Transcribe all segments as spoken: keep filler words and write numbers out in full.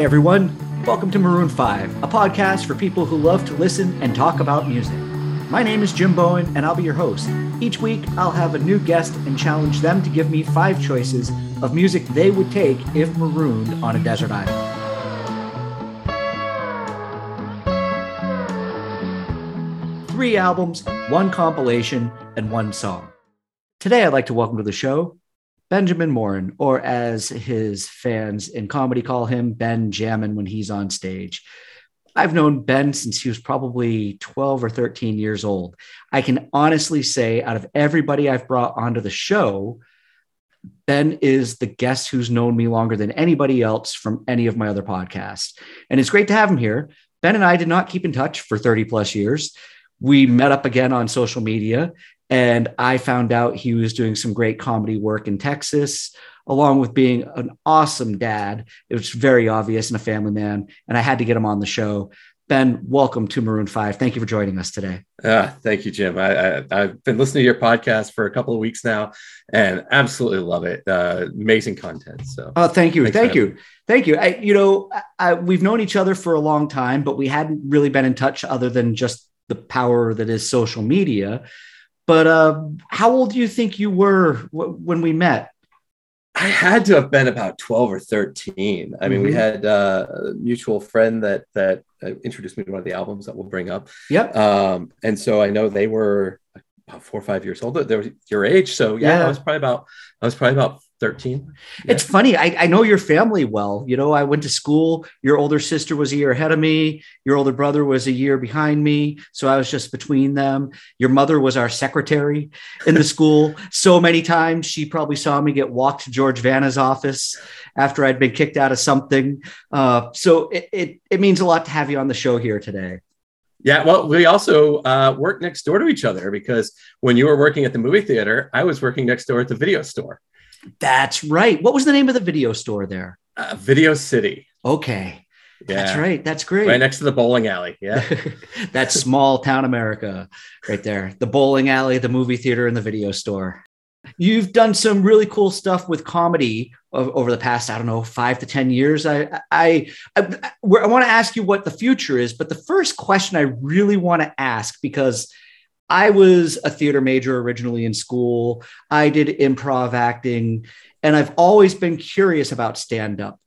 Hey everyone, welcome to Maroon five, a podcast for people who love to listen and talk about music. My name is Jim Bowen and I'll be your host. Each week I'll have a new guest and challenge them to give me five choices of music they would take if marooned on a desert island. Three albums, one compilation, and one song. Today I'd like to welcome to the show Benjamin Morin, or as his fans in comedy call him, Ben Jammin when he's on stage. I've known Ben since he was probably twelve or thirteen years old. I can honestly say out of everybody I've brought onto the show, Ben is the guest who's known me longer than anybody else from any of my other podcasts. And it's great to have him here. Ben and I did not keep in touch for thirty plus years. We met up again on social media, and I found out he was doing some great comedy work in Texas, along with being an awesome dad. It was very obvious and a family man, and I had to get him on the show. Ben, welcome to Maroon five. Thank you for joining us today. Uh, thank you, Jim. I, I, I've been listening to your podcast for a couple of weeks now and absolutely love it. Uh, amazing content. So, oh, thank you. Thanks thank you. Having. Thank you. I, you know, I, we've known each other for a long time, but we hadn't really been in touch other than just the power that is social media. But uh, how old do you think you were w- when we met? I had to have been about twelve or thirteen. I mean, mm-hmm. we had uh, a mutual friend that that introduced me to one of the albums that we'll bring up. Yep. Um, and so I know they were about four or five years older. They were your age, so yeah, yeah. I was probably about I was probably about thirteen. Yeah. It's funny. I, I know your family well. You know, I went to school. Your older sister was a year ahead of me. Your older brother was a year behind me. So I was just between them. Your mother was our secretary in the school. So many times she probably saw me get walked to George Vanna's office after I'd been kicked out of something. Uh, so it, it, it means a lot to have you on the show here today. Yeah, well, we also uh, work next door to each other, because when you were working at the movie theater, I was working next door at the video store. That's right. What was the name of the video store there? Uh, Video City. Okay. Yeah. That's right. That's great. Right next to the bowling alley. Yeah. That's small town America right there. The bowling alley, the movie theater, and the video store. You've done some really cool stuff with comedy over the past, I don't know, five to ten years. I, I, I, I, I want to ask you what the future is, but the first question I really want to ask, because I was a theater major originally in school. I did improv acting, and I've always been curious about stand-up.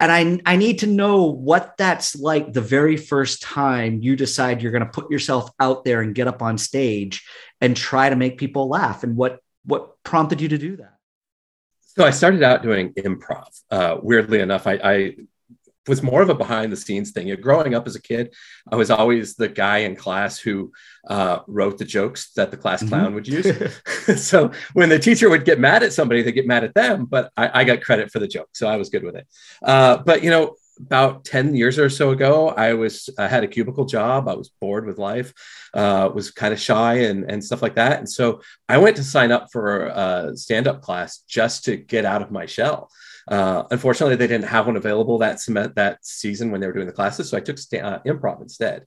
And I, I need to know what that's like the very first time you decide you're going to put yourself out there and get up on stage and try to make people laugh, and what, what prompted you to do that. So I started out doing improv. Uh, weirdly enough, I... I was more of a behind the scenes thing. Growing up as a kid, I was always the guy in class who uh, wrote the jokes that the class clown mm-hmm. would use. So when the teacher would get mad at somebody, they'd get mad at them, but I, I got credit for the joke. So I was good with it. Uh, but, you know, about ten years or so ago, I was I had a cubicle job. I was bored with life, uh, was kind of shy and, and stuff like that. And so I went to sign up for a stand-up class just to get out of my shell. Uh, unfortunately, they didn't have one available that sem- that season when they were doing the classes. So I took st- uh, improv instead.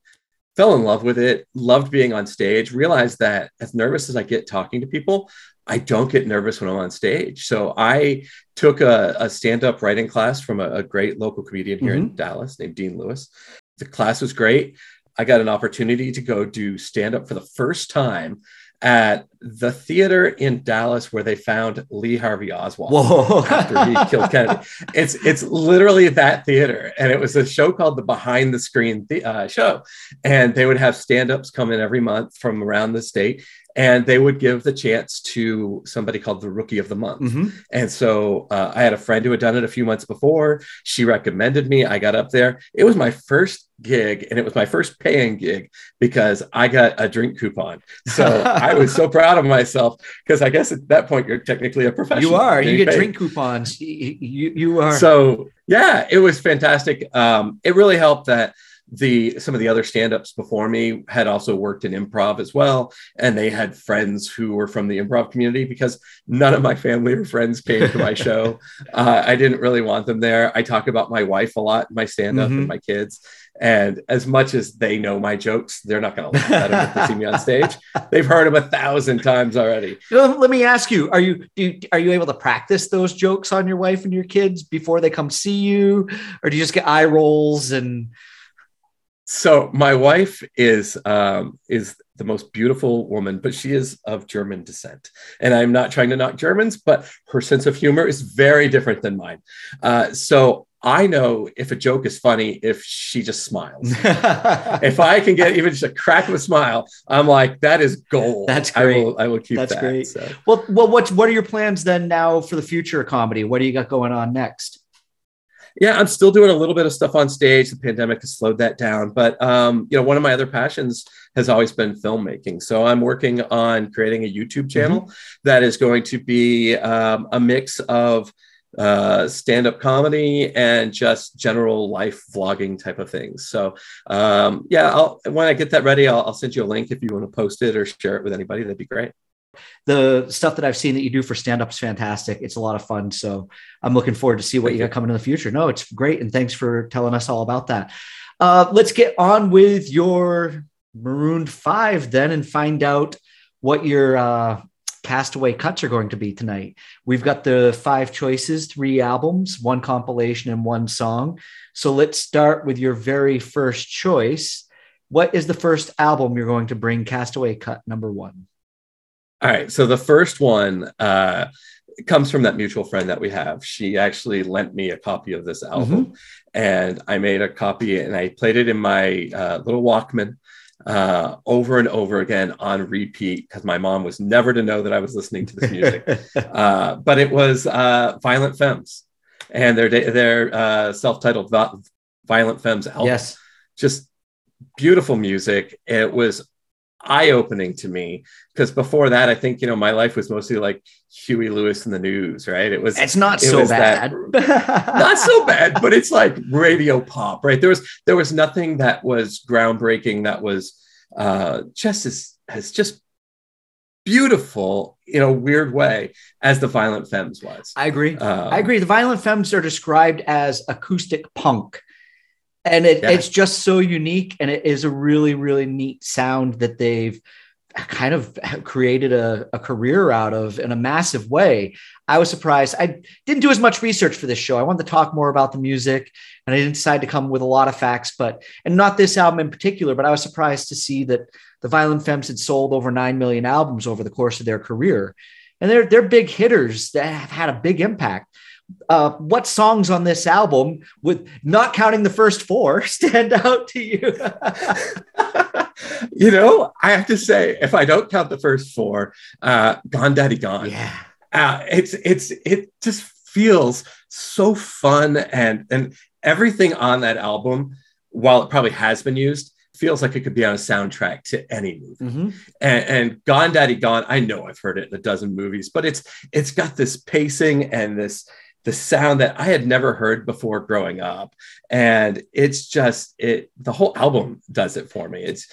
Fell in love with it. Loved being on stage. Realized that as nervous as I get talking to people, I don't get nervous when I'm on stage. So I took a, a stand-up writing class from a, a great local comedian here mm-hmm. in Dallas named Dean Lewis. The class was great. I got an opportunity to go do stand-up for the first time at the theater in Dallas, where they found Lee Harvey Oswald Whoa. after he killed Kennedy. It's it's literally that theater. And it was a show called the Behind the Screen the- uh, show. And they would have stand-ups come in every month from around the state. And they would give the chance to somebody called the Rookie of the Month. Mm-hmm. And so uh, I had a friend who had done it a few months before. She recommended me. I got up there. It was my first gig, and it was my first paying gig because I got a drink coupon. So I was so proud of myself, because I guess at that point, you're technically a professional. You are. You get paid. Drink coupons. You, you are. So, yeah, it was fantastic. Um, it really helped that the some of the other stand-ups before me had also worked in improv as well, and they had friends who were from the improv community, because none of my family or friends came to my show. Uh, I didn't really want them there. I talk about my wife a lot, my stand-up, mm-hmm. and my kids. And as much as they know my jokes, they're not going to laugh at them if they see me on stage. They've heard them a thousand times already. Let me ask you: Are you, do you are you able to practice those jokes on your wife and your kids before they come see you, or do you just get eye rolls? And so my wife is um, is the most beautiful woman, but she is of German descent, and I'm not trying to knock Germans, but her sense of humor is very different than mine. Uh, so. I know if a joke is funny if she just smiles. If I can get even just a crack of a smile, I'm like, that is gold. That's great. I will, I will keep That's that. That's great. So. Well, well, what what are your plans then now for the future of comedy? What do you got going on next? Yeah, I'm still doing a little bit of stuff on stage. The pandemic has slowed that down. But, um, you know, one of my other passions has always been filmmaking. So I'm working on creating a YouTube channel mm-hmm. that is going to be um, a mix of uh stand-up comedy and just general life vlogging type of things. So um yeah I'll, when I get that ready, I'll, I'll send you a link if you want to post it or share it with anybody. That'd be great. The stuff that I've seen that you do for stand-up is fantastic. It's a lot of fun, so I'm looking forward to see what you got coming in the future. No, it's great, and thanks for telling us all about that. Uh let's get on with your Maroon five then and find out what your uh Castaway cuts are going to be tonight. We've got the five choices, three albums, one compilation, and one song. So let's start with your very first choice. What is the first album you're going to bring Castaway cut number one? All right. So the first one uh, comes from that mutual friend that we have. She actually lent me a copy of this album, mm-hmm. and I made a copy and I played it in my uh, little Walkman. Uh, over and over again on repeat, because my mom was never to know that I was listening to this music. uh, but it was uh, Violent Femmes and their their uh, self-titled Violent Femmes album. Yes, just beautiful music. It was eye-opening to me, because before that, I think, you know, my life was mostly like Huey Lewis and the News, right? It was it's not it so bad. That, not so bad, but it's like radio pop, right? There was there was nothing that was groundbreaking, that was uh just as as just beautiful in a weird way as the Violent Femmes was. I agree. Um, I agree. The Violent Femmes are described as acoustic punk. And it, yeah. it's just so unique. And it is a really, really neat sound that they've kind of created a, a career out of in a massive way. I was surprised. I didn't do as much research for this show. I wanted to talk more about the music, and I didn't decide to come with a lot of facts, but, and not this album in particular, but I was surprised to see that the Violent Femmes had sold over nine million albums over the course of their career. And they're, they're big hitters that have had a big impact. Uh, what songs on this album, with not counting the first four, stand out to you? You know, I have to say, if I don't count the first four, uh, Gone Daddy Gone. Yeah, uh, it's it's it just feels so fun, and and everything on that album, while it probably has been used, feels like it could be on a soundtrack to any movie. Mm-hmm. and, and Gone Daddy Gone, I know I've heard it in a dozen movies, but it's it's got this pacing and this. The sound that I had never heard before growing up. And it's just, it, the whole album does it for me. It's,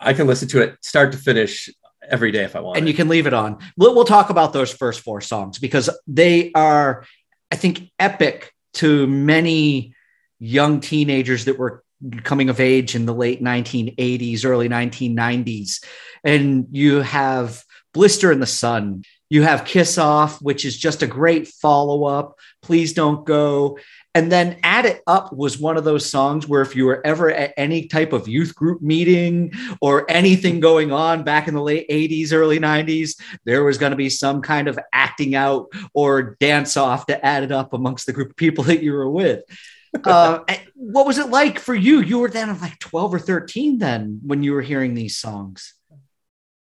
I can listen to it start to finish every day if I want. And you can leave it on. We'll, we'll talk about those first four songs, because they are, I think, epic to many young teenagers that were coming of age in the late nineteen eighties, early nineteen nineties. And you have Blister in the Sun. You have Kiss Off, which is just a great follow-up, Please Don't Go. And then Add It Up was one of those songs where if you were ever at any type of youth group meeting or anything going on back in the late eighties, early nineties, there was going to be some kind of acting out or dance off to Add It Up amongst the group of people that you were with. uh, what was it like for you? You were then like twelve or thirteen then when you were hearing these songs.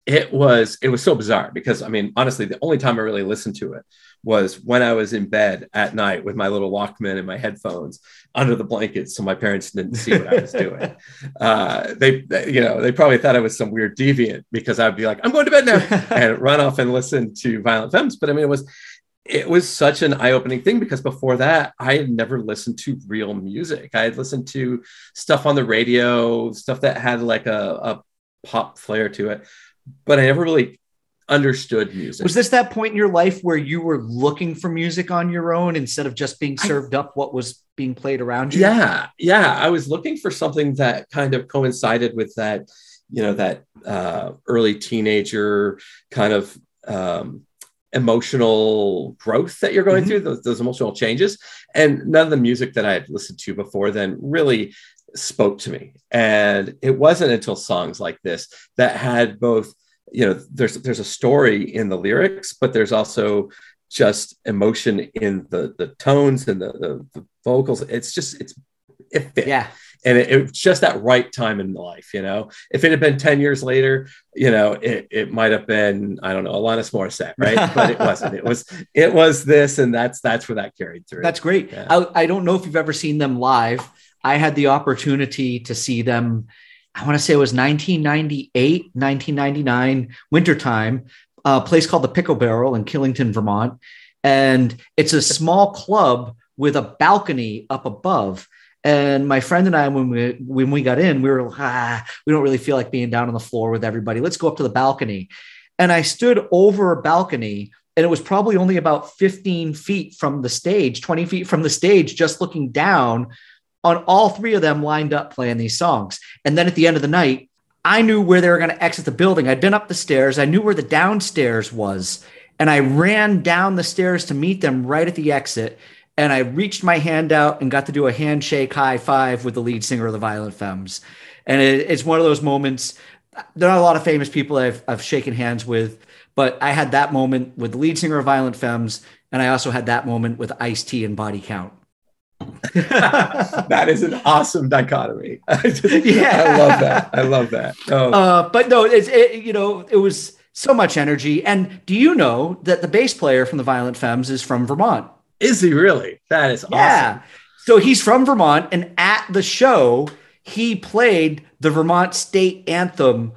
It was it was so bizarre, because, I mean, honestly, the only time I really listened to it was when I was in bed at night with my little Walkman and my headphones under the blanket, so my parents didn't see what I was doing. Uh, they, they, you know, they probably thought I was some weird deviant, because I'd be like, I'm going to bed now, and run off and listen to Violent Femmes. But I mean, it was it was such an eye-opening thing, because before that, I had never listened to real music. I had listened to stuff on the radio, stuff that had like a, a pop flair to it, but I never really understood music. Was this that point in your life where you were looking for music on your own instead of just being served I, up what was being played around you? Yeah. Yeah. I was looking for something that kind of coincided with that, you know, that uh, early teenager kind of um, emotional growth that you're going mm-hmm. through, those, those emotional changes. And none of the music that I had listened to before then really spoke to me. And it wasn't until songs like this that had both, you know, there's there's a story in the lyrics, but there's also just emotion in the the tones and the, the, the vocals. It's just, it's, it fit. Yeah. And it, it was just that right time in life, you know. If it had been ten years later, you know, it, it might have been, I don't know, Alanis Morissette, right? But it wasn't. It was it was this, and that's that's where that carried through. That's great. Yeah. I, I don't know if you've ever seen them live. I had the opportunity to see them, I want to say it was nineteen ninety-eight, nineteen ninety-nine, wintertime, a place called the Pickle Barrel in Killington, Vermont. And it's a small club with a balcony up above. And my friend and I, when we when we got in, we were like, ah, we don't really feel like being down on the floor with everybody. Let's go up to the balcony. And I stood over a balcony, and it was probably only about fifteen feet from the stage, twenty feet from the stage, just looking down on all three of them lined up playing these songs. And then at the end of the night, I knew where they were going to exit the building. I'd been up the stairs. I knew where the downstairs was. And I ran down the stairs to meet them right at the exit. And I reached my hand out and got to do a handshake high five with the lead singer of the Violent Femmes. And it, it's one of those moments. There are a lot of famous people I've, I've shaken hands with, but I had that moment with the lead singer of Violent Femmes. And I also had that moment with Ice-T and Body Count. That is an awesome dichotomy. I, just, yeah. I love that. I love that. Oh. Uh, but no, it's, it, you know, it was so much energy. And do you know that the bass player from the Violent Femmes is from Vermont? Is he really? That is yeah. awesome. So he's from Vermont, and at the show, he played the Vermont state anthem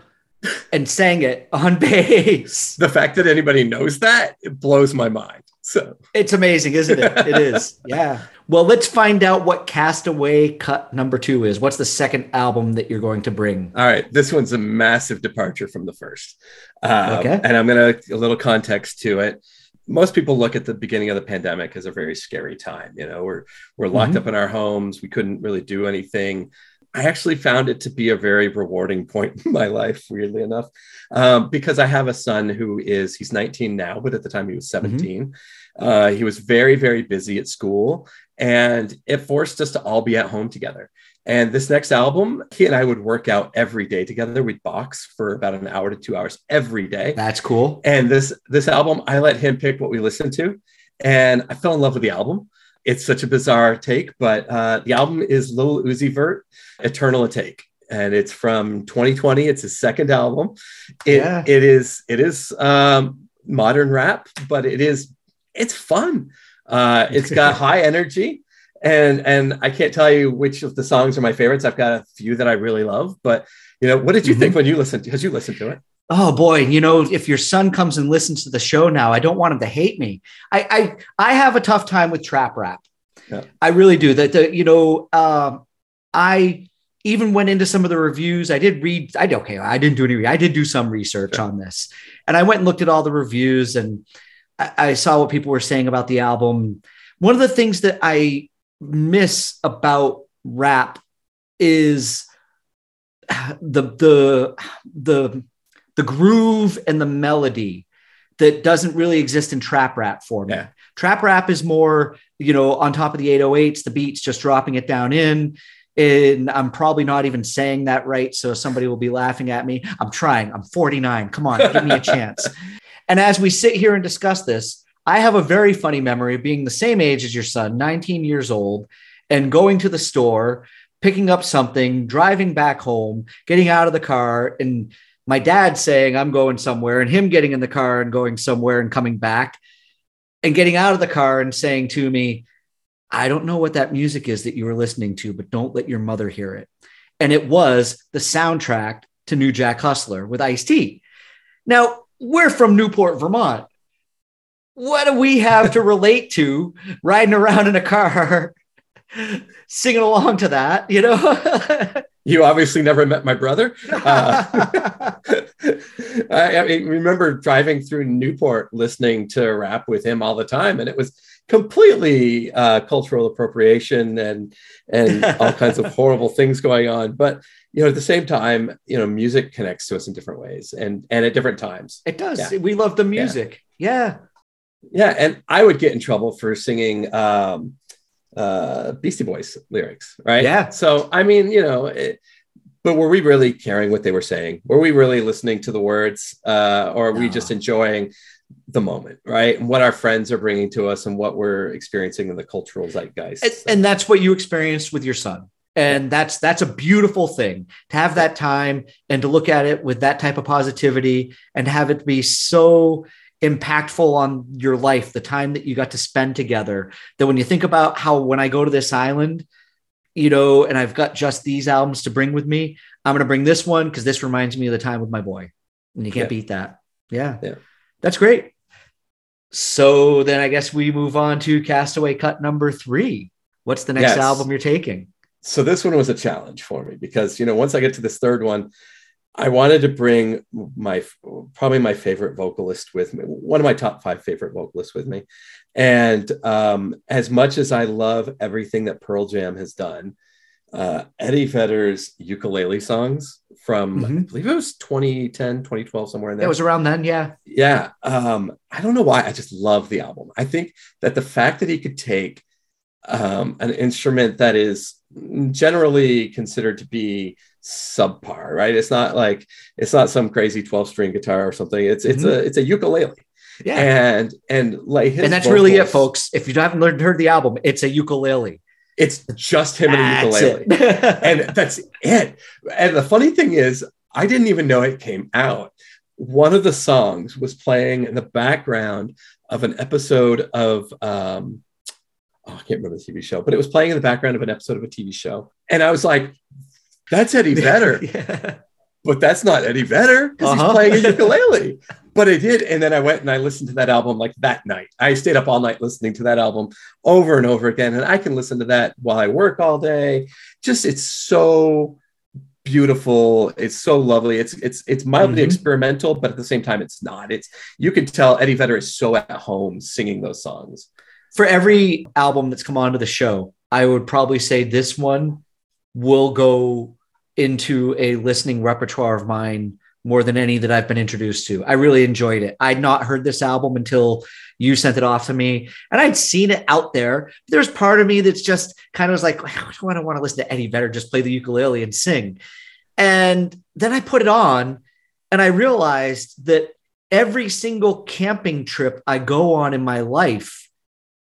and sang it on bass. The fact that anybody knows that, it blows my mind. So it's amazing, isn't it? It is. Yeah. Well, let's find out what Castaway Cut number two is. What's the second album that you're going to bring? All right. This one's a massive departure from the first. Um, okay. And I'm going to a little context to it. Most people look at the beginning of the pandemic as a very scary time. You know, we're, we're locked mm-hmm. up in our homes. We couldn't really do anything. I actually found it to be a very rewarding point in my life, weirdly enough, um, because I have a son who is, he's nineteen now, but at the time he was seventeen. Mm-hmm. Uh, he was very, very busy at school, and it forced us to all be at home together. And this next album, he and I would work out every day together. We'd box for about an hour to two hours every day. That's cool. And this, this album, I let him pick what we listened to, and I fell in love with the album. It's such a bizarre take, but uh, the album is Lil Uzi Vert, Eternal Atake. And it's from twenty twenty. It's his second album. It, yeah. it is it is um, modern rap, but it is it's fun. Uh, it's got high energy. And and I can't tell you which of the songs are my favorites. I've got a few that I really love. But, you know, what did you mm-hmm. think when you listened to, as you listened to it? Oh boy, you know, if your son comes and listens to the show now, I don't want him to hate me. I I, I have a tough time with trap rap. Yeah. I really do. That the, you know, um, I even went into some of the reviews. I did read, I okay, I didn't do any I did do some research sure. on this. And I went and looked at all the reviews, and I, I saw what people were saying about the album. One of the things that I miss about rap is the the the the groove and the melody that doesn't really exist in trap rap for me. Yeah. Trap rap is more, you know, on top of the eight oh eights, the beats, just dropping it down in, and I'm probably not even saying that right. So somebody will be laughing at me. I'm trying, I'm forty-nine. Come on, give me a chance. And as we sit here and discuss this, I have a very funny memory of being the same age as your son, nineteen years old, and going to the store, picking up something, driving back home, getting out of the car, and my dad saying, I'm going somewhere, and him getting in the car and going somewhere and coming back and getting out of the car and saying to me, I don't know what that music is that you were listening to, but don't let your mother hear it. And it was the soundtrack to New Jack Hustler with Ice-T. Now, we're from Newport, Vermont. what do we have to relate to riding around in a car, singing along to that, you know? You obviously never met my brother. Uh, I, I mean, remember driving through Newport, listening to rap with him all the time. And it was completely uh, cultural appropriation and, and all kinds of horrible things going on. But, you know, at the same time, you know, music connects to us in different ways and, and at different times. It does. Yeah. We love the music. Yeah. Yeah. Yeah. And I would get in trouble for singing, um, uh Beastie Boys lyrics, right? Yeah. So I mean, you know, it, but were we really caring what they were saying? Were we really listening to the words, uh or are no. we just enjoying the moment, right? And what our friends are bringing to us and what we're experiencing in the cultural zeitgeist. And, so. and that's what you experienced with your son. And that's that's a beautiful thing to have that time and to look at it with that type of positivity and have it be so impactful on your life, the time that you got to spend together, that when you think about how, when I go to this island, you know, and I've got just these albums to bring with me, I'm going to bring this one because this reminds me of the time with my boy, and you can't yeah. beat that. Yeah. yeah. That's great. So then I guess we move on to Castaway Cut number three. What's the next yes. album you're taking? So this one was a challenge for me because, you know, once I get to this third one, I wanted to bring my, probably my favorite vocalist with me, one of my top five favorite vocalists with me. And um, as much as I love everything that Pearl Jam has done, uh, Eddie Vedder's Ukulele Songs from, mm-hmm. I believe it was twenty ten, twenty twelve, somewhere in there. It was around then, yeah. Yeah. Um, I don't know why, I just love the album. I think that the fact that he could take um, an instrument that is generally considered to be subpar, right? It's not like, it's not some crazy twelve string guitar or something. It's it's mm-hmm. a it's a ukulele. Yeah. And and like his And that's vocals, really it, folks. If you haven't learned, heard the album, it's a ukulele. It's just him and a ukulele. And that's it. And the funny thing is, I didn't even know it came out. One of the songs was playing in the background of an episode of um oh, I can't remember the T V show, but it was playing in the background of an episode of a T V show. And I was like, that's Eddie Vedder, yeah. but that's not Eddie Vedder because uh-huh. he's playing a ukulele. But I did, and then I went and I listened to that album like that night. I stayed up all night listening to that album over and over again, and I can listen to that while I work all day. Just, it's so beautiful. It's so lovely. It's it's it's mildly mm-hmm. experimental, but at the same time, it's not. It's you can tell Eddie Vedder is so at home singing those songs. For every album that's come onto the show, I would probably say this one will go into a listening repertoire of mine more than any that I've been introduced to. I really enjoyed it. I'd not heard this album until you sent it off to me, and I'd seen it out there. There's part of me that's just kind of was like, I don't want to listen to Eddie Vedder just play the ukulele and sing. And then I put it on and I realized that every single camping trip I go on in my life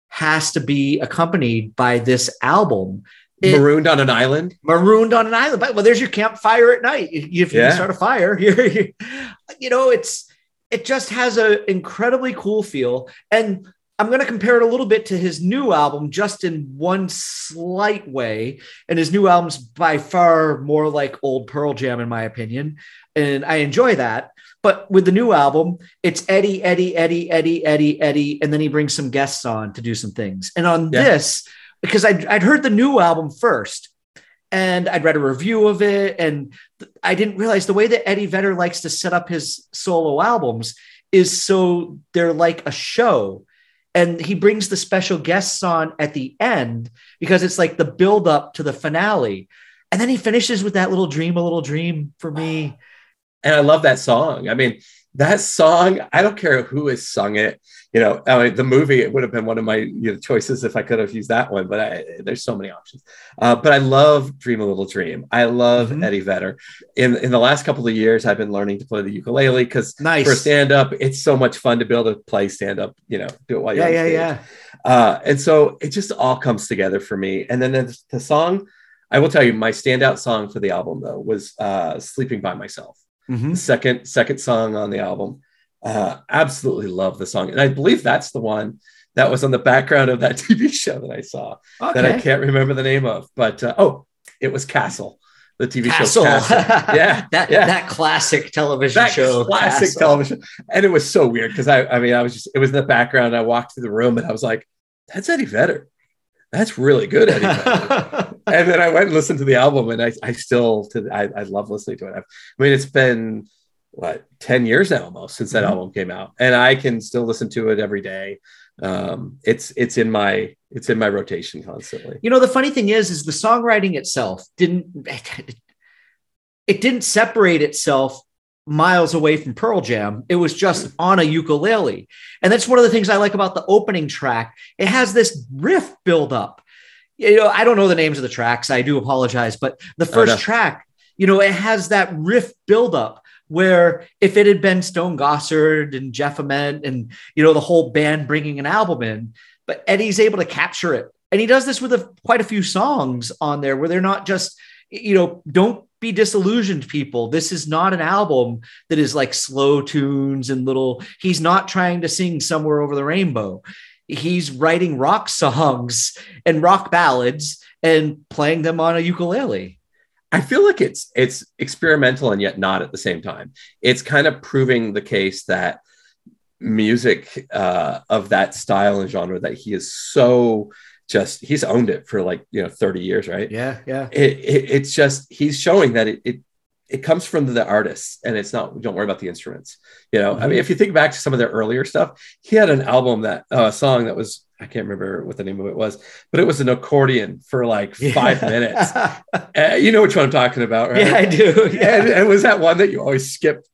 has to be accompanied by this album. It, marooned on an island. Marooned on an island. Well, there's your campfire at night. If you yeah. start a fire, you're, you're, you know, it's it just has an incredibly cool feel. And I'm going to compare it a little bit to his new album, just in one slight way. And his new album's by far more like old Pearl Jam, in my opinion. And I enjoy that. But with the new album, it's Eddie, Eddie, Eddie, Eddie, Eddie, Eddie. And then he brings some guests on to do some things. And on yeah. this... Because I'd, I'd heard the new album first and I'd read a review of it. And th- I didn't realize the way that Eddie Vedder likes to set up his solo albums is so they're like a show. And he brings the special guests on at the end because it's like the build up to the finale. And then he finishes with that little dream, a little dream for me. And I love that song. I mean, that song, I don't care who has sung it. You know, I mean, the movie, it would have been one of my you know, choices if I could have used that one, but I, there's so many options. Uh, but I love Dream a Little Dream. I love mm-hmm. Eddie Vedder. In in the last couple of years, I've been learning to play the ukulele because nice. For stand-up, it's so much fun to be able to play stand-up, you know, do it while you're yeah, on stage. Yeah, yeah. Uh, and so it just all comes together for me. And then the, the song, I will tell you, my standout song for the album, though, was uh, Sleeping by Myself. Mm-hmm. Second, second song on the album. Uh, absolutely love the song. And I believe that's the one that was on the background of that T V show that I saw okay. that I can't remember the name of, but uh, oh, it was Castle. the T V Castle. show Castle. Yeah, that yeah. that classic television that show, classic Castle. television, and it was so weird because I, I mean, I was just, it was in the background. I walked through the room and I was like, "That's Eddie Vedder. That's really good, Eddie Vedder." And then I went and listened to the album, and I, I still, to, I, I love listening to it. I mean, it's been what ten years now almost since that mm-hmm. album came out, and I can still listen to it every day. Um, it's it's in my it's in my rotation constantly. You know, the funny thing is, is the songwriting itself didn't it didn't separate itself miles away from Pearl Jam. It was just on a ukulele, and that's one of the things I like about the opening track. It has this riff build up. You know, I don't know the names of the tracks. I do apologize, but the first oh, no. track, you know, it has that riff build up. Where if it had been Stone Gossard and Jeff Ament and, you know, the whole band bringing an album in, but Eddie's able to capture it. And he does this with a, quite a few songs on there where they're not just, you know, don't be disillusioned, people. This is not an album that is like slow tunes and little, he's not trying to sing Somewhere Over the Rainbow. He's writing rock songs and rock ballads and playing them on a ukulele. I feel like it's it's experimental and yet not at the same time. It's kind of proving the case that music uh, of that style and genre that he is so just, he's owned it for like, you know, thirty years, right? Yeah, yeah. It, it, it's just, he's showing that it, it it comes from the artists and it's not, don't worry about the instruments. You know, mm-hmm. I mean, if you think back to some of their earlier stuff, he had an album that, a uh, song that was, I can't remember what the name of it was, but it was an accordion for like five yeah. minutes. Uh, you know which one I'm talking about, right? Yeah, I do. Yeah. And, and was that one that you always skipped?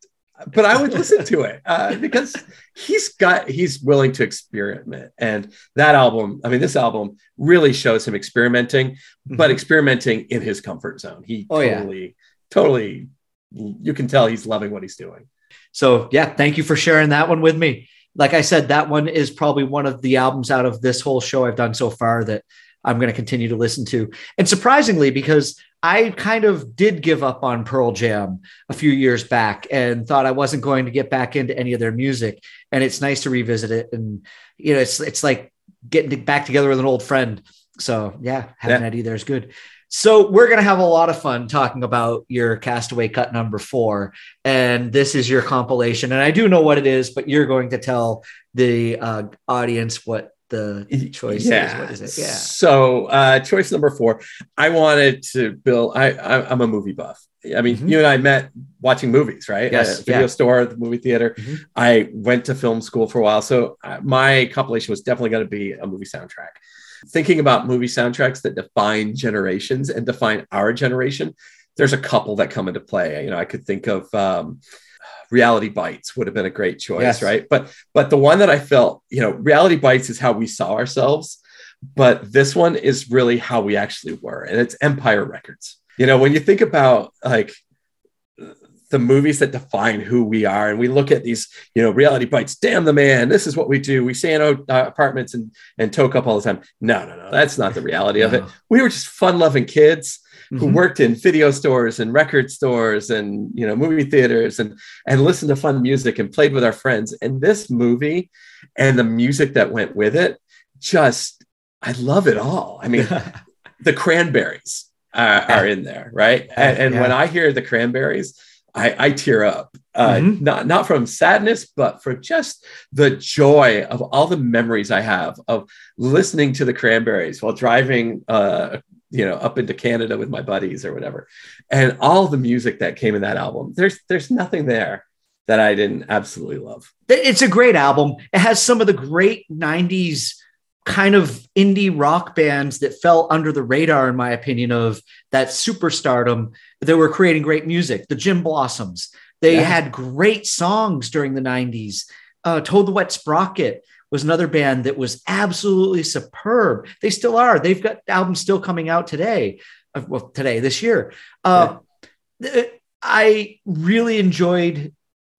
But I would listen to it uh, because he's got, he's willing to experiment. And that album, I mean, this album really shows him experimenting, mm-hmm. but experimenting in his comfort zone. He oh, totally, yeah. totally, you can tell he's loving what he's doing. So yeah, thank you for sharing that one with me. Like I said, that one is probably one of the albums out of this whole show I've done so far that I'm going to continue to listen to. And surprisingly, because I kind of did give up on Pearl Jam a few years back and thought I wasn't going to get back into any of their music. And it's nice to revisit it. And, you know, it's it's like getting back together with an old friend. So, yeah, having yeah. Eddie there is good. So we're going to have a lot of fun talking about your Castaway cut number four, and this is your compilation. And I do know what it is, but you're going to tell the uh, audience what the choice yeah. is. What is it? Yeah. So uh, choice number four, I wanted to build, I, I, I'm a movie buff. I mean, mm-hmm. you and I met watching movies, right? Yes. At a video yeah. store, the movie theater. Mm-hmm. I went to film school for a while. So my compilation was definitely going to be a movie soundtrack. Thinking about movie soundtracks that define generations and define our generation, there's a couple that come into play. You know, I could think of um, Reality Bites would have been a great choice, yes. right? But but the one that I felt, you know, Reality Bites is how we saw ourselves, but this one is really how we actually were, and it's Empire Records. You know, when you think about like the movies that define who we are, and we look at these, you know, Reality Bites, damn the man, this is what we do. We stay in our apartments and, and toke up all the time. No, no, no, that's not the reality no. of it. We were just fun-loving kids mm-hmm. who worked in video stores and record stores and, you know, movie theaters and, and listened to fun music and played with our friends. And this movie and the music that went with it, just, I love it all. I mean, the Cranberries uh, are in there, right? And, and yeah. when I hear the Cranberries, I, I tear up, uh, mm-hmm. not not from sadness, but for just the joy of all the memories I have of listening to the Cranberries while driving, uh, you know, up into Canada with my buddies or whatever, and all the music that came in that album. There's there's nothing there that I didn't absolutely love. It's a great album. It has some of the great nineties kind of indie rock bands that fell under the radar, in my opinion, of that superstardom that were creating great music. The Gin Blossoms, they yeah. had great songs during the nineties. Uh, Toad the Wet Sprocket was another band that was absolutely superb. They still are. They've got albums still coming out today. Uh, well, today, this year. Uh, yeah. I really enjoyed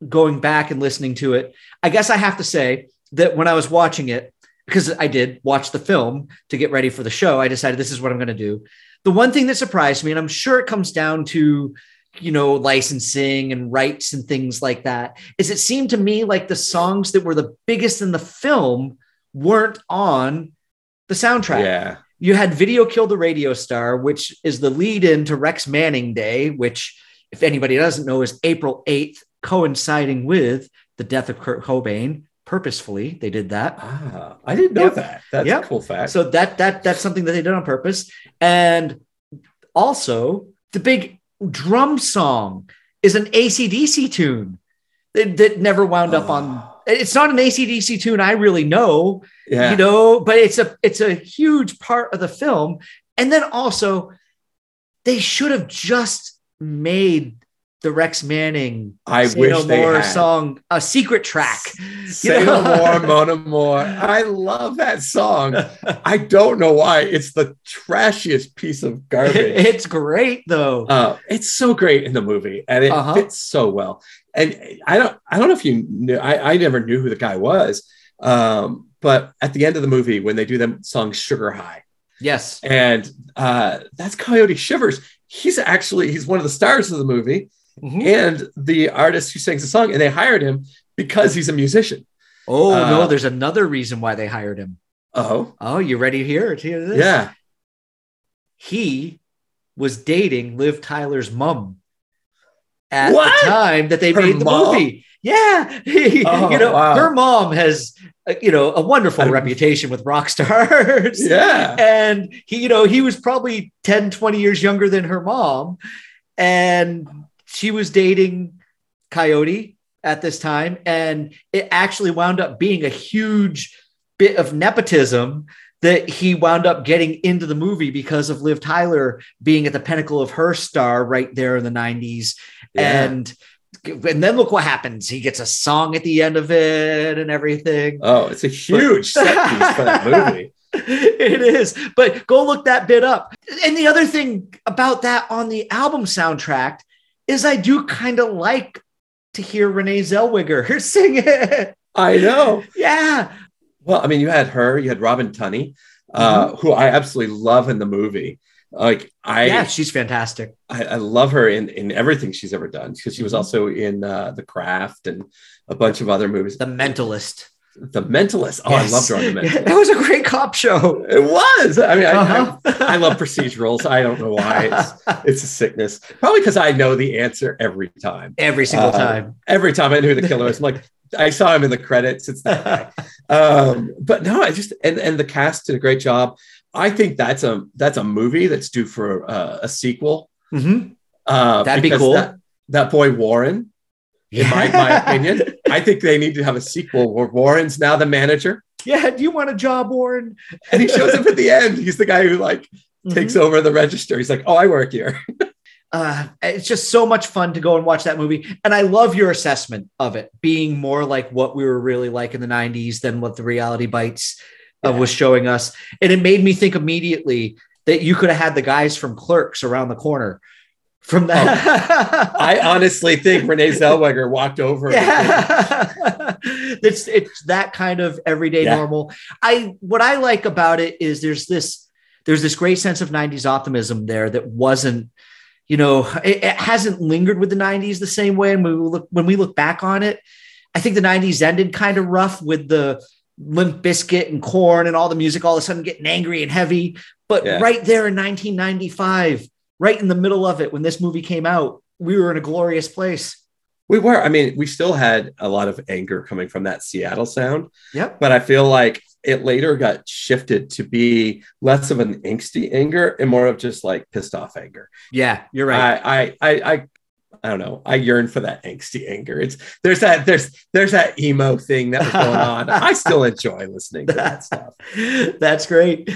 going back and listening to it. I guess I have to say that when I was watching it, because I did watch the film to get ready for the show, I decided this is what I'm going to do. The one thing that surprised me, and I'm sure it comes down to, you know, licensing and rights and things like that, is it seemed to me like the songs that were the biggest in the film weren't on the soundtrack. Yeah. you had Video Killed the Radio Star, which is the lead in to Rex Manning Day, which, if anybody doesn't know, is April eighth, coinciding with the death of Kurt Cobain. Purposefully, they did that. Ah, I didn't know yep. that. That's yep. a cool fact. So that that that's something that they did on purpose. And also, the big drum song is an A C D C tune that, that never wound oh. up on. It's not an A C D C tune I really know, yeah. you know, but it's a it's a huge part of the film. And then also, they should have just made the Rex Manning I Say wish No they More had. Song, a secret track. Say No More, Mono Moore. I love that song. I don't know why. It's the trashiest piece of garbage. It's great though. Uh, it's so great in the movie, and it uh-huh. fits so well. And I don't, I don't know if you knew. I, I never knew who the guy was. Um, but at the end of the movie, when they do the song "Sugar High," yes, and uh, that's Coyote Shivers. He's actually he's one of the stars of the movie. Mm-hmm. And the artist who sings the song, and they hired him because he's a musician. Oh, uh, no, there's another reason why they hired him. Oh, oh, you ready to hear it? Hear this? Yeah. He was dating Liv Tyler's mom at what? the time that they her made the mom? movie. Yeah. Oh, you know, wow. her mom has, you know, a wonderful I'm... reputation with rock stars. Yeah. And he, you know, he was probably ten, twenty years younger than her mom. And she was dating Coyote at this time, and it actually wound up being a huge bit of nepotism that he wound up getting into the movie because of Liv Tyler being at the pinnacle of her star right there in the nineties. Yeah. And and then look what happens. He gets a song at the end of it and everything. Oh, it's a huge set piece for that movie. It is, but go look that bit up. And the other thing about that on the album soundtrack is I do kind of like to hear Renee Zellweger sing it. I know. Yeah. Well, I mean, you had her, you had Robin Tunney, uh, mm-hmm. who I absolutely love in the movie. Like I, yeah, she's fantastic. I, I love her in, in everything she's ever done, because she was also in uh, The Craft and a bunch of other movies. The Mentalist. The Mentalist. Oh, yes. I loved her on The Mentalist. That was a great cop show. It was. I mean, I, uh-huh. I, I love procedurals. I don't know why. It's, it's a sickness. Probably because I know the answer every time. Every single uh, time. Every time I knew the killer was. I'm like, I saw him in the credits. It's that guy. Um, but no, I just and and the cast did a great job. I think that's a that's a movie that's due for uh, a sequel. Mm-hmm. Uh, That'd be cool. That, that boy Warren. Yeah. In my, my opinion, I think they need to have a sequel where Warren's now the manager. Yeah, do you want a job, Warren? And he shows up at the end. He's the guy who like mm-hmm. takes over the register. He's like, oh, I work here. uh, it's just so much fun to go and watch that movie. And I love your assessment of it being more like what we were really like in the nineties than what the Reality Bites uh, yeah. was showing us. And it made me think immediately that you could have had the guys from Clerks around the corner. From that, oh, I honestly think Renee Zellweger walked over. Yeah. it's it's that kind of everyday yeah. normal. I what I like about it is there's this there's this great sense of nineties optimism there that wasn't, you know, it, it hasn't lingered with the nineties the same way. And when we look when we look back on it, I think the nineties ended kind of rough with the Limp Bizkit and Korn and all the music all of a sudden getting angry and heavy. But yeah. right there in nineteen ninety-five. Right in the middle of it, when this movie came out, we were in a glorious place. We were. I mean, we still had a lot of anger coming from that Seattle sound. Yep. But I feel like it later got shifted to be less of an angsty anger and more of just like pissed off anger. Yeah, you're right. I, I, I, I, I don't know. I yearn for that angsty anger. It's there's that there's there's that emo thing that was going on. I still enjoy listening to that stuff. That's great.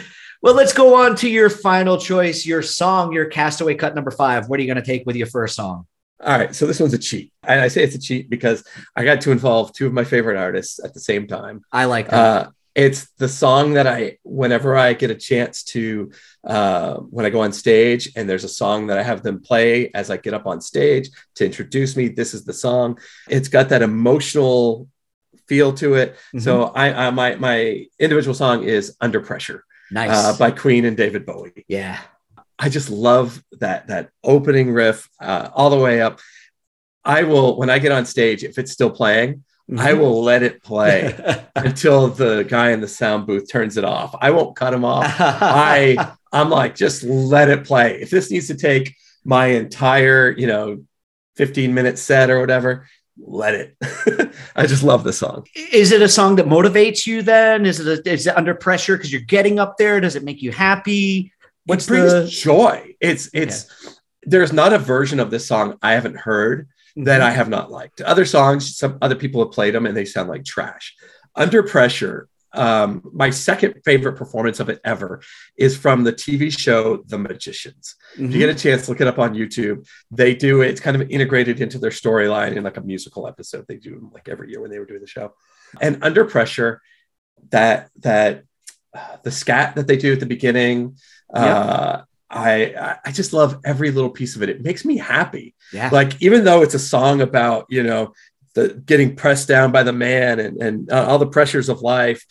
Well, let's go on to your final choice, your song, your castaway cut number five. What are you going to take with you for a song? All right. So this one's a cheat. And I say it's a cheat because I got to involve two of my favorite artists at the same time. I like that. Uh, it's the song that I, whenever I get a chance to, uh, when I go on stage and there's a song that I have them play as I get up on stage to introduce me, this is the song. It's got that emotional feel to it. Mm-hmm. So I, I my my individual song is Under Pressure. Nice. Uh, by Queen and David Bowie. Yeah. I just love that that opening riff uh, all the way up. I will, when I get on stage, if it's still playing, Mm-hmm. I will let it play until the guy in the sound booth turns it off. I won't cut him off. I, I'm like, just let it play. If this needs to take my entire, you know, fifteen minute set or whatever, let it. I just love this song. Is it a song that motivates you then? Is it, a, is it under pressure because you're getting up there? Does it make you happy? What's it brings the... joy. It's, it's, yeah. There's not a version of this song I haven't heard that I have not liked. Other songs, some other people have played them and they sound like trash. Under Pressure, um, my second favorite performance of it ever is from the T V show, The Magicians. Mm-hmm. If you get a chance, look it up on YouTube. They do it. It's kind of integrated into their storyline in like a musical episode. They do like every year when they were doing the show. And Under Pressure, that, that uh, the scat that they do at the beginning, uh, yeah. I I just love every little piece of it. It makes me happy. Yeah. Like, even though it's a song about, you know, the getting pressed down by the man and, and uh, all the pressures of life,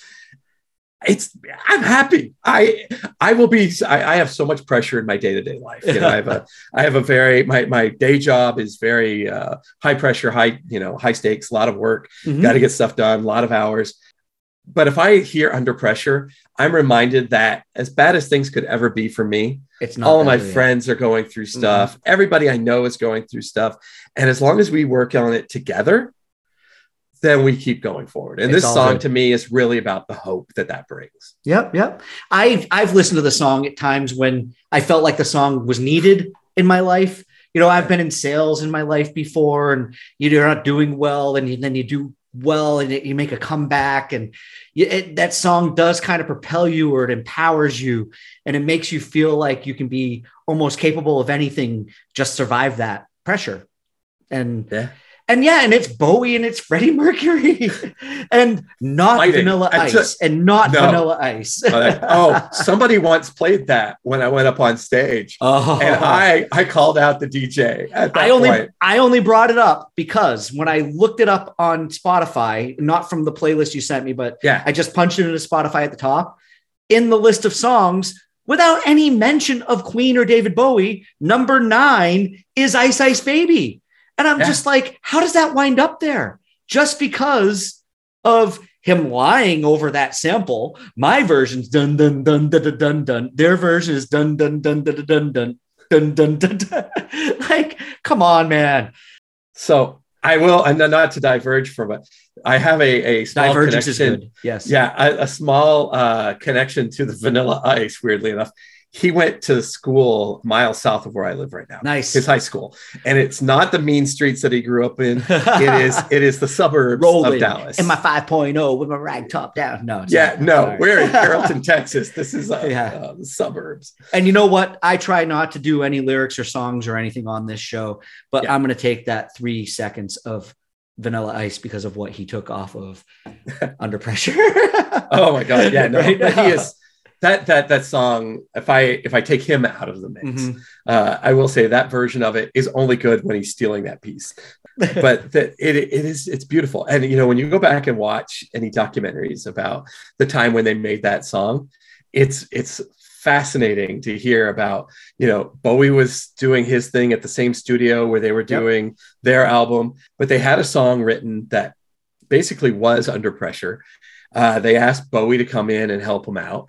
it's, I'm happy. I, I will be, I, I have so much pressure in my day-to-day life. You know, I have a, I have a very, my, my day job is very uh, high pressure, high, you know, high stakes, a lot of work, mm-hmm. got to get stuff done, a lot of hours. But if I hear Under Pressure, I'm reminded that as bad as things could ever be for me, it's not all of my yet. friends are going through stuff. Mm-hmm. Everybody I know is going through stuff. And as long as we work on it together, then we keep going forward. And it's this song good. to me is really about the hope that that brings. Yep. Yep. I've, I've listened to the song at times when I felt like the song was needed in my life. You know, I've been in sales in my life before and you're not doing well. And then you do well and it, you make a comeback and you, it, that song does kind of propel you, or it empowers you and it makes you feel like you can be almost capable of anything, just survive that pressure. And yeah. and yeah and it's Bowie and it's Freddie Mercury and not Lighting. Vanilla Ice just, and not no. Vanilla Ice. Oh, somebody once played that when I went up on stage. Oh. And I I called out the D J at that I only point. I only brought it up because when I looked it up on Spotify, not from the playlist you sent me, but yeah. I just punched it into Spotify at the top in the list of songs without any mention of Queen or David Bowie. Number nine is Ice Ice Baby. And I'm yeah. just like, how does that wind up there? Just because of him lying over that sample. My version's dun dun dun dun dun dun dun. Their version is dun dun dun dun dun dun dun dun dun dun. Like, come on, man. So I will, and not to diverge from it, I have a, a small Divergence connection. Is good. Yes, yeah, a, a small uh, connection to the Vanilla Ice. Weirdly enough. He went to school miles south of where I live right now. Nice. His high school. And it's not the mean streets that he grew up in. It is it is the suburbs Rolling of Dallas. In my five point oh with my rag top down. No. Yeah, no. Sorry. We're in Carrollton, Texas. This is uh, yeah. uh, the suburbs. And you know what? I try not to do any lyrics or songs or anything on this show, but yeah. I'm going to take that three seconds of Vanilla Ice because of what he took off of Under Pressure. Oh, my God. Yeah, no. Right he is... That that that song, if I if I take him out of the mix, mm-hmm. uh, I will say that version of it is only good when he's stealing that piece. But that it it is it's beautiful, and you know when you go back and watch any documentaries about the time when they made that song, it's it's fascinating to hear about. You know, Bowie was doing his thing at the same studio where they were doing yep. their album, but they had a song written that basically was Under Pressure. Uh, they asked Bowie to come in and help him out.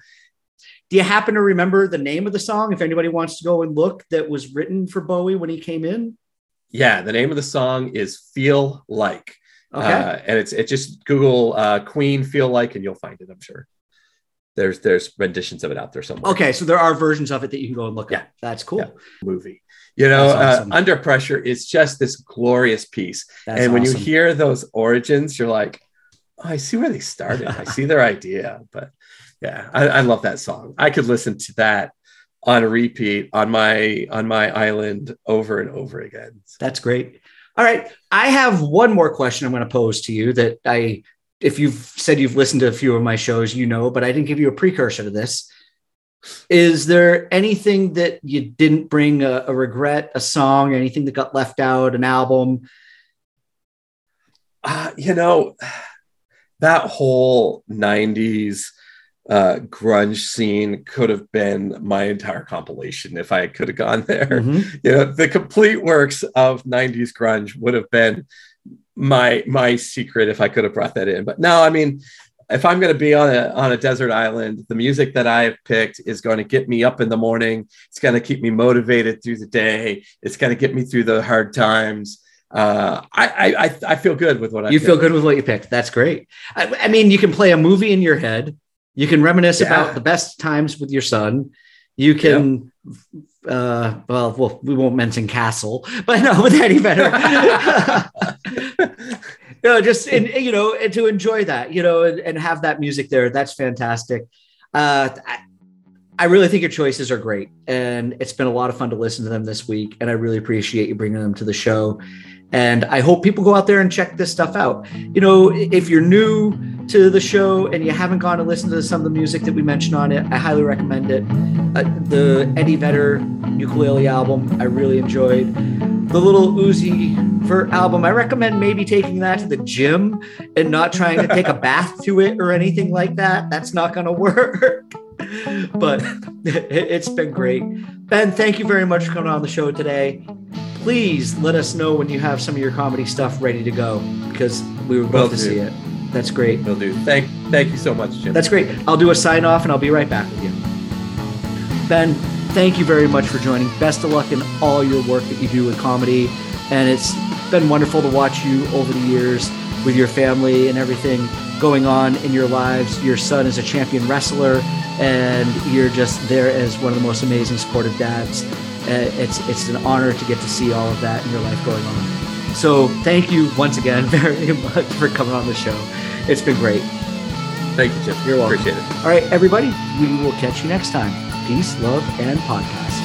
Do you happen to remember the name of the song, if anybody wants to go and look, that was written for Bowie when he came in? Yeah, the name of the song is Feel Like. Okay. Uh, and it's it just Google uh, Queen Feel Like and you'll find it, I'm sure. There's there's renditions of it out there somewhere. Okay, so there are versions of it that you can go and look yeah. at. That's cool. Yeah. Movie. You know, awesome. uh, Under Pressure is just this glorious piece. That's and when awesome. you hear those origins, you're like, oh, I see where they started. I see their idea, but... Yeah, I, I love that song. I could listen to that on a repeat on my on my island over and over again. That's great. All right. I have one more question I'm going to pose to you that I, if you've said you've listened to a few of my shows, you know, but I didn't give you a precursor to this. Is there anything that you didn't bring, a, a regret, a song, anything that got left out, an album? Uh, you know, that whole nineties Uh, grunge scene could have been my entire compilation if I could have gone there. Mm-hmm. You know, the complete works of nineties grunge would have been my my secret if I could have brought that in. But no, I mean, if I'm going to be on a on a desert island, the music that I have picked is going to get me up in the morning. It's going to keep me motivated through the day. It's going to get me through the hard times. Uh, I I I feel good with what I. You feel good with what you picked. That's great. I, I mean, you can play a movie in your head. You can reminisce yeah. about the best times with your son. You can. Yep. Uh, well, well, we won't mention Castle, but no, with Eddie Vedder. No, just, in, you know, and to enjoy that, you know, and, and have that music there. That's fantastic. Uh, I, I really think your choices are great. And it's been a lot of fun to listen to them this week. And I really appreciate you bringing them to the show. And I hope people go out there and check this stuff out. You know, if you're new to the show and you haven't gone and listened to some of the music that we mentioned on it, I highly recommend it. Uh, the Eddie Vedder ukulele album, I really enjoyed. The Lil Uzi Vert album, I recommend maybe taking that to the gym and not trying to take a bath to it or anything like that. That's not going to work. But it's been great. Ben, thank you very much for coming on the show today. Please let us know when you have some of your comedy stuff ready to go, because we would love to see it. That's great. Will do. Thank, thank you so much, Jim. That's great. I'll do a sign off and I'll be right back with you. Ben, thank you very much for joining. Best of luck in all your work that you do with comedy. And it's been wonderful to watch you over the years with your family and everything going on in your lives. Your son is a champion wrestler, and you're just there as one of the most amazing supportive dads. Uh, it's it's an honor to get to see all of that in your life going on. So thank you once again very much for coming on the show. It's been great. Thank you, Chip. You're welcome. Appreciate it. All right, everybody, we will catch you next time. Peace, love, and podcast.